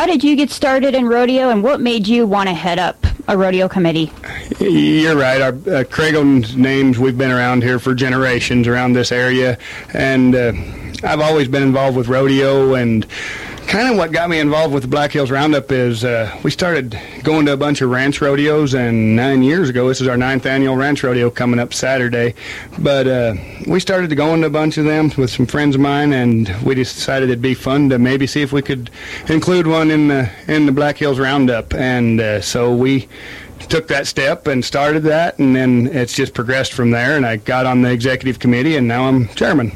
How did you get started in rodeo, and what made you want to head up a rodeo committee? You're right. Our Crago's names, we've been around here for generations around this area, and I've always been involved with rodeo, and kind of what got me involved with the Black Hills Roundup is we started going to a bunch of ranch rodeos, and 9 years ago, this is our 9th annual ranch rodeo coming up Saturday, but we started going to a bunch of them with some friends of mine, and we just decided it'd be fun to maybe see if we could include one in the Black Hills Roundup, and so we took that step and started that, and then it's just progressed from there, and I got on the executive committee, and now I'm chairman.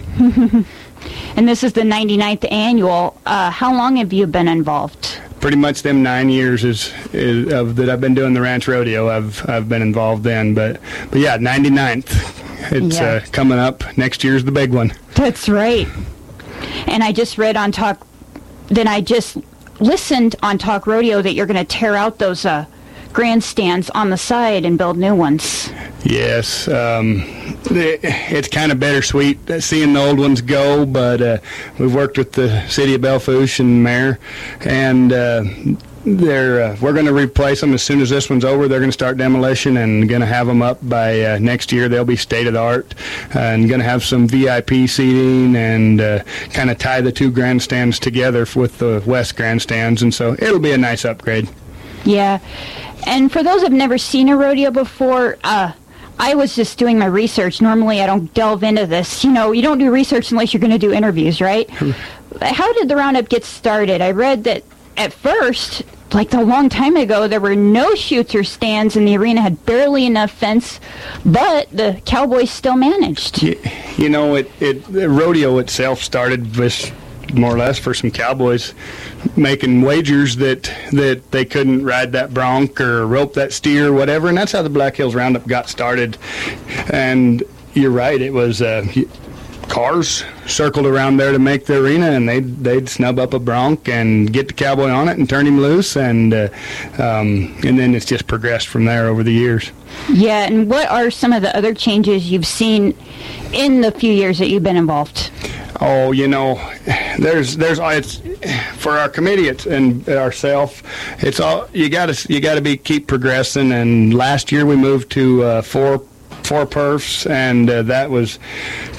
And this is the 99th annual. How long have you been involved? Pretty much them 9 years is that I've been doing the ranch rodeo. I've been involved in, but yeah, 99th. It's coming up. Next year's the big one. That's right. And I just read on Talk. Then I just listened on Talk Rodeo that you're going to tear out those grandstands on the side and build new ones. Yes. It's kind of bittersweet seeing the old ones go, but we've worked with the city of Belfouche and the mayor, and we're going to replace them as soon as this one's over. They're going to start demolition and going to have them up by next year. They'll be state-of-the-art and going to have some VIP seating and kind of tie the two grandstands together with the west grandstands, and so it'll be a nice upgrade. Yeah, and for those who have never seen a rodeo before, I was just doing my research. Normally, I don't delve into this. You know, you don't do research unless you're going to do interviews, right? How did the Roundup get started? I read that at first, like a long time ago, there were no shoots or stands, and the arena had barely enough fence, but the Cowboys still managed. You know, the rodeo itself started with, more or less, for some cowboys making wagers that they couldn't ride that bronc or rope that steer or whatever, and that's how the Black Hills Roundup got started. And you're right, it was cars circled around there to make the arena, and they'd snub up a bronc and get the cowboy on it and turn him loose, and then it's just progressed from there over the years. Yeah, and what are some of the other changes you've seen in the few years that you've been involved? Oh, you know, it's for our committee and ourselves. It's all you gotta keep progressing. And last year we moved to four perfs, and that was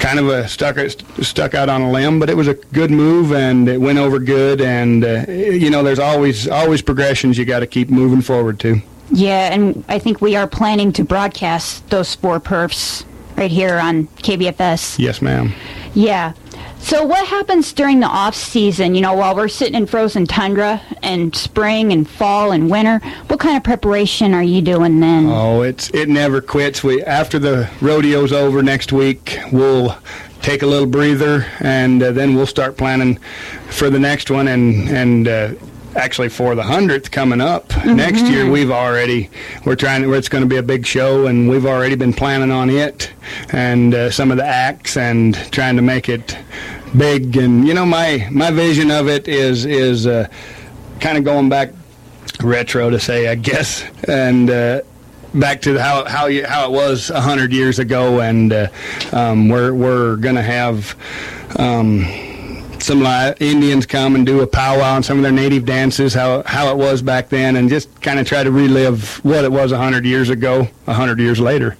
kind of stuck out on a limb, but it was a good move, and it went over good. And you know, there's always progressions you got to keep moving forward to. Yeah, and I think we are planning to broadcast those four perfs right here on KBFS. Yes, ma'am. Yeah. So what happens during the off-season, you know, while we're sitting in frozen tundra and spring and fall and winter? What kind of preparation are you doing then? Oh, it never quits. After the rodeo's over next week, we'll take a little breather, and then we'll start planning for the next one, and actually for the 100th coming up next year. It's going to be a big show, and we've already been planning on it and some of the acts and trying to make it big. And you know, my vision of it is kind of going back retro, to say, I guess, and back to how it was 100 years ago. And we're gonna have some Indians come and do a powwow and some of their native dances, how it was back then, and just kind of try to relive what it was 100 years ago, 100 years later.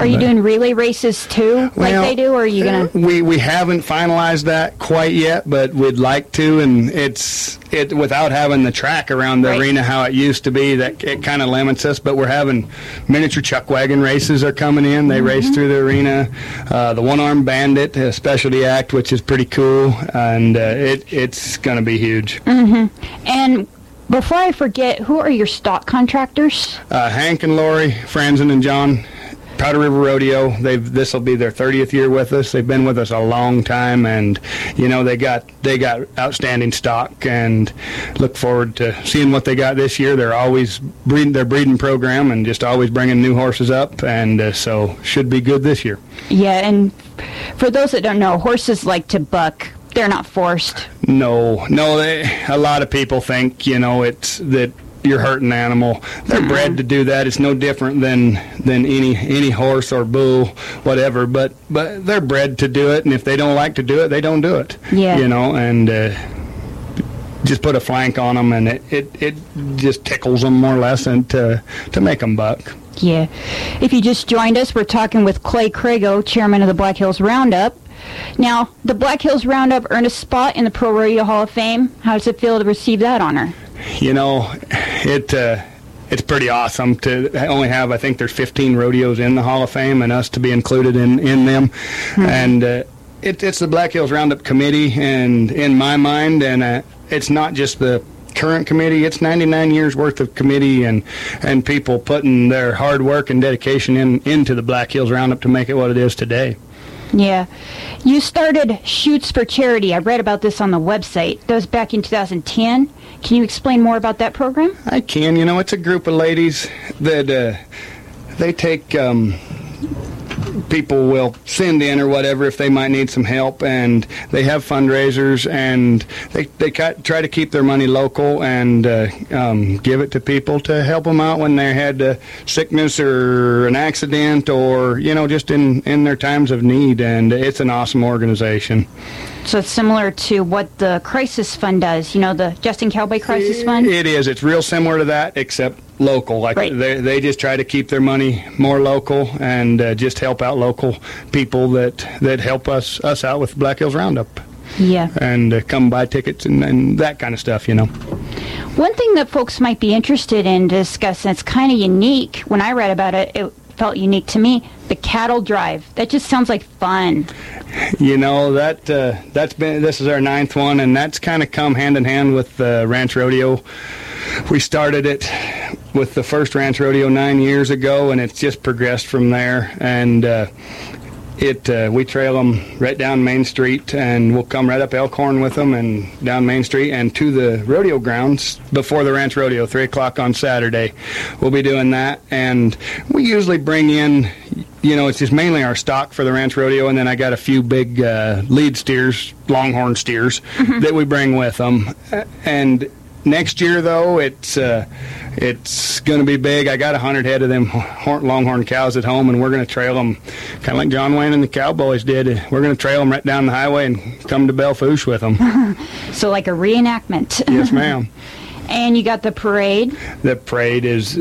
Are you doing relay races too, they do, or are you going to? We haven't finalized that quite yet, but we'd like to, and it's without having the track around the arena how it used to be, that it kind of limits us, but we're having miniature chuck wagon races are coming in. They race through the arena. The one-armed bandit, a specialty act, which is pretty cool, and it's going to be huge. Mm-hmm. And before I forget, who are your stock contractors? Hank and Lori, Franzen and John. Powder River Rodeo, this will be their 30th year with us. They've been with us a long time, and you know, they got outstanding stock, and look forward to seeing what they got this year. They're always breeding their breeding program and just always bringing new horses up, and so should be good this year. Yeah, and for those that don't know, horses like to buck. They're not forced. No, a lot of people think, you know, it's that you're hurting animal. They're bred to do that. It's no different than any horse or bull, whatever, but they're bred to do it, and if they don't like to do it, they don't do it. Yeah, you know, and just put a flank on them, and it just tickles them more or less, and to make them buck. Yeah. If you just joined us, we're talking with Clay Crago, chairman of the Black Hills Roundup. Now, the Black Hills Roundup earned a spot in the Pro Rodeo Hall of Fame. How does it feel to receive that honor? You know, it's pretty awesome to only have, I think there's 15 rodeos in the Hall of Fame, and us to be included in them. Mm-hmm. And it's the Black Hills Roundup Committee, and in my mind, and it's not just the current committee, it's 99 years worth of committee and people putting their hard work and dedication into the Black Hills Roundup to make it what it is today. Yeah. You started Shoots for Charity. I read about this on the website. That was back in 2010. Can you explain more about that program? I can. You know, it's a group of ladies that they take people will send in or whatever if they might need some help, and they have fundraisers, and they try to keep their money local and give it to people to help them out when they had sickness or an accident, or, you know, just in their times of need. And it's an awesome organization. So it's similar to what the Crisis Fund does, you know, the Justin Cowboy Crisis Fund? It is. It's real similar to that, except local. Like, right. They just try to keep their money more local and just help out local people that help us out with Black Hills Roundup. Yeah. And come buy tickets and that kind of stuff, you know. One thing that folks might be interested in discussing, it's kind of unique. When I read about it, it felt unique to me. The cattle drive. That just sounds like fun. You know, this is our 9th one, and that's kind of come hand in hand with the ranch rodeo. We started it with the first ranch rodeo 9 years ago, and it's just progressed from there. And we trail them right down Main Street, and we'll come right up Elkhorn with them and down Main Street and to the rodeo grounds before the ranch rodeo, 3 o'clock on Saturday. We'll be doing that, and we usually bring in, you know, it's just mainly our stock for the ranch rodeo, and then I got a few big lead steers, longhorn steers, mm-hmm. that we bring with them. And next year, though, it's going to be big. I got 100 head of them longhorn cows at home, and we're going to trail them kind of like John Wayne and the Cowboys did. We're going to trail them right down the highway and come to Belfouche with them. So like a reenactment. Yes, ma'am. And you got the parade. The parade is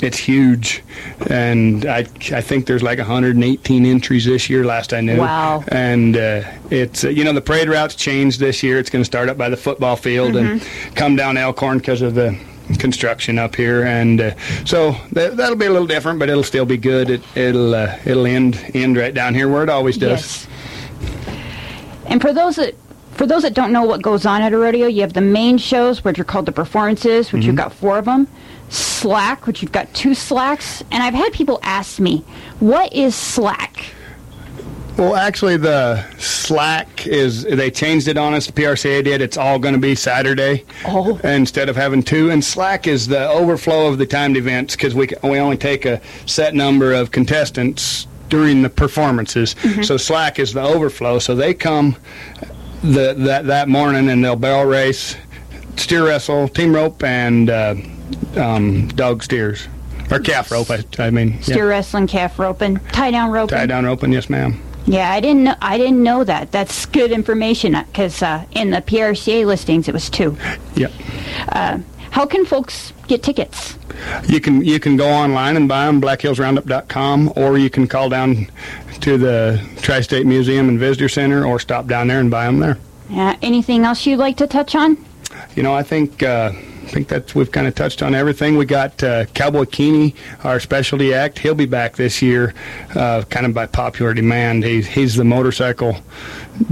it's huge, and I think there's like 118 entries this year, last I knew. Wow. And it's, you know, the parade route's changed this year. It's going to start up by the football field, mm-hmm. and come down Elkhorn because of the construction up here, and so that'll be a little different, but it'll still be good. It'll end right down here where it always does. Yes. And for those that don't know what goes on at a rodeo, you have the main shows, which are called the performances, which mm-hmm. you've got 4 of them. Slack, which you've got 2 slacks. And I've had people ask me, what is slack? Well, actually, the slack is, they changed it on us, the PRCA did. It's all going to be Saturday instead of having 2. And slack is the overflow of the timed events, because we only take a set number of contestants during the performances. Mm-hmm. So slack is the overflow. So they come that morning, and they'll barrel race, steer wrestle, team rope, and dog steers, or calf rope. I mean, steer wrestling, calf roping, tie down roping. Yes, ma'am. Yeah, I didn't know that. That's good information, because in the PRCA listings it was 2. Yep. How can folks get tickets? You can go online and buy them, blackhillsroundup.com, or you can call down to the Tri-State Museum and Visitor Center, or stop down there and buy them there. Anything else you'd like to touch on? You know, I think that we've kind of touched on everything. We got Cowboy Keeney, our specialty act. He'll be back this year, kind of by popular demand. He's the motorcycle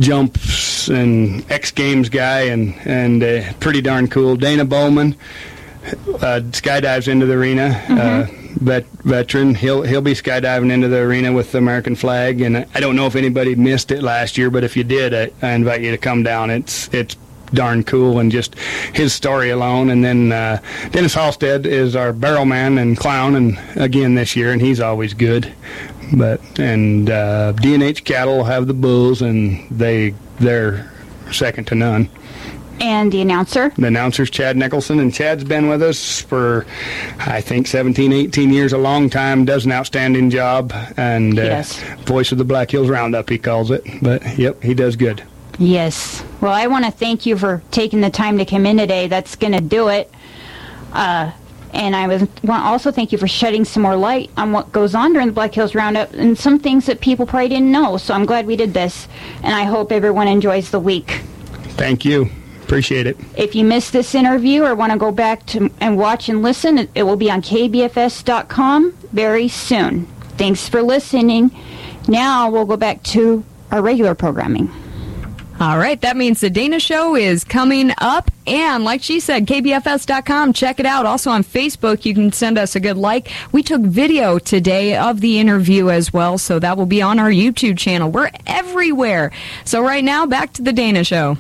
jumps and X Games guy, and pretty darn cool. Dana Bowman skydives into the arena. Mm-hmm. Veteran, he'll be skydiving into the arena with the American flag, and I don't know if anybody missed it last year, but if you did, I invite you to come down. It's darn cool, and just his story alone. And then Dennis Halstead is our barrel man and clown, and again this year, and he's always good. But and DNH Cattle have the bulls, and they're second to none. And the announcer? The announcer's Chad Nicholson, and Chad's been with us for, I think, 17, 18 years, a long time, does an outstanding job, and voice of the Black Hills Roundup, he calls it. But, yep, he does good. Yes. Well, I want to thank you for taking the time to come in today. That's going to do it. And I want to also thank you for shedding some more light on what goes on during the Black Hills Roundup and some things that people probably didn't know. So I'm glad we did this, and I hope everyone enjoys the week. Thank you. Appreciate it. If you missed this interview or want to go back to and watch and listen, it will be on KBFS.com very soon. Thanks for listening. Now we'll go back to our regular programming. All right, that means the Dana Show is coming up. And like she said, KBFS.com, check it out. Also on Facebook, you can send us a good like. We took video today of the interview as well, so that will be on our YouTube channel. We're everywhere. So right now, back to the Dana Show.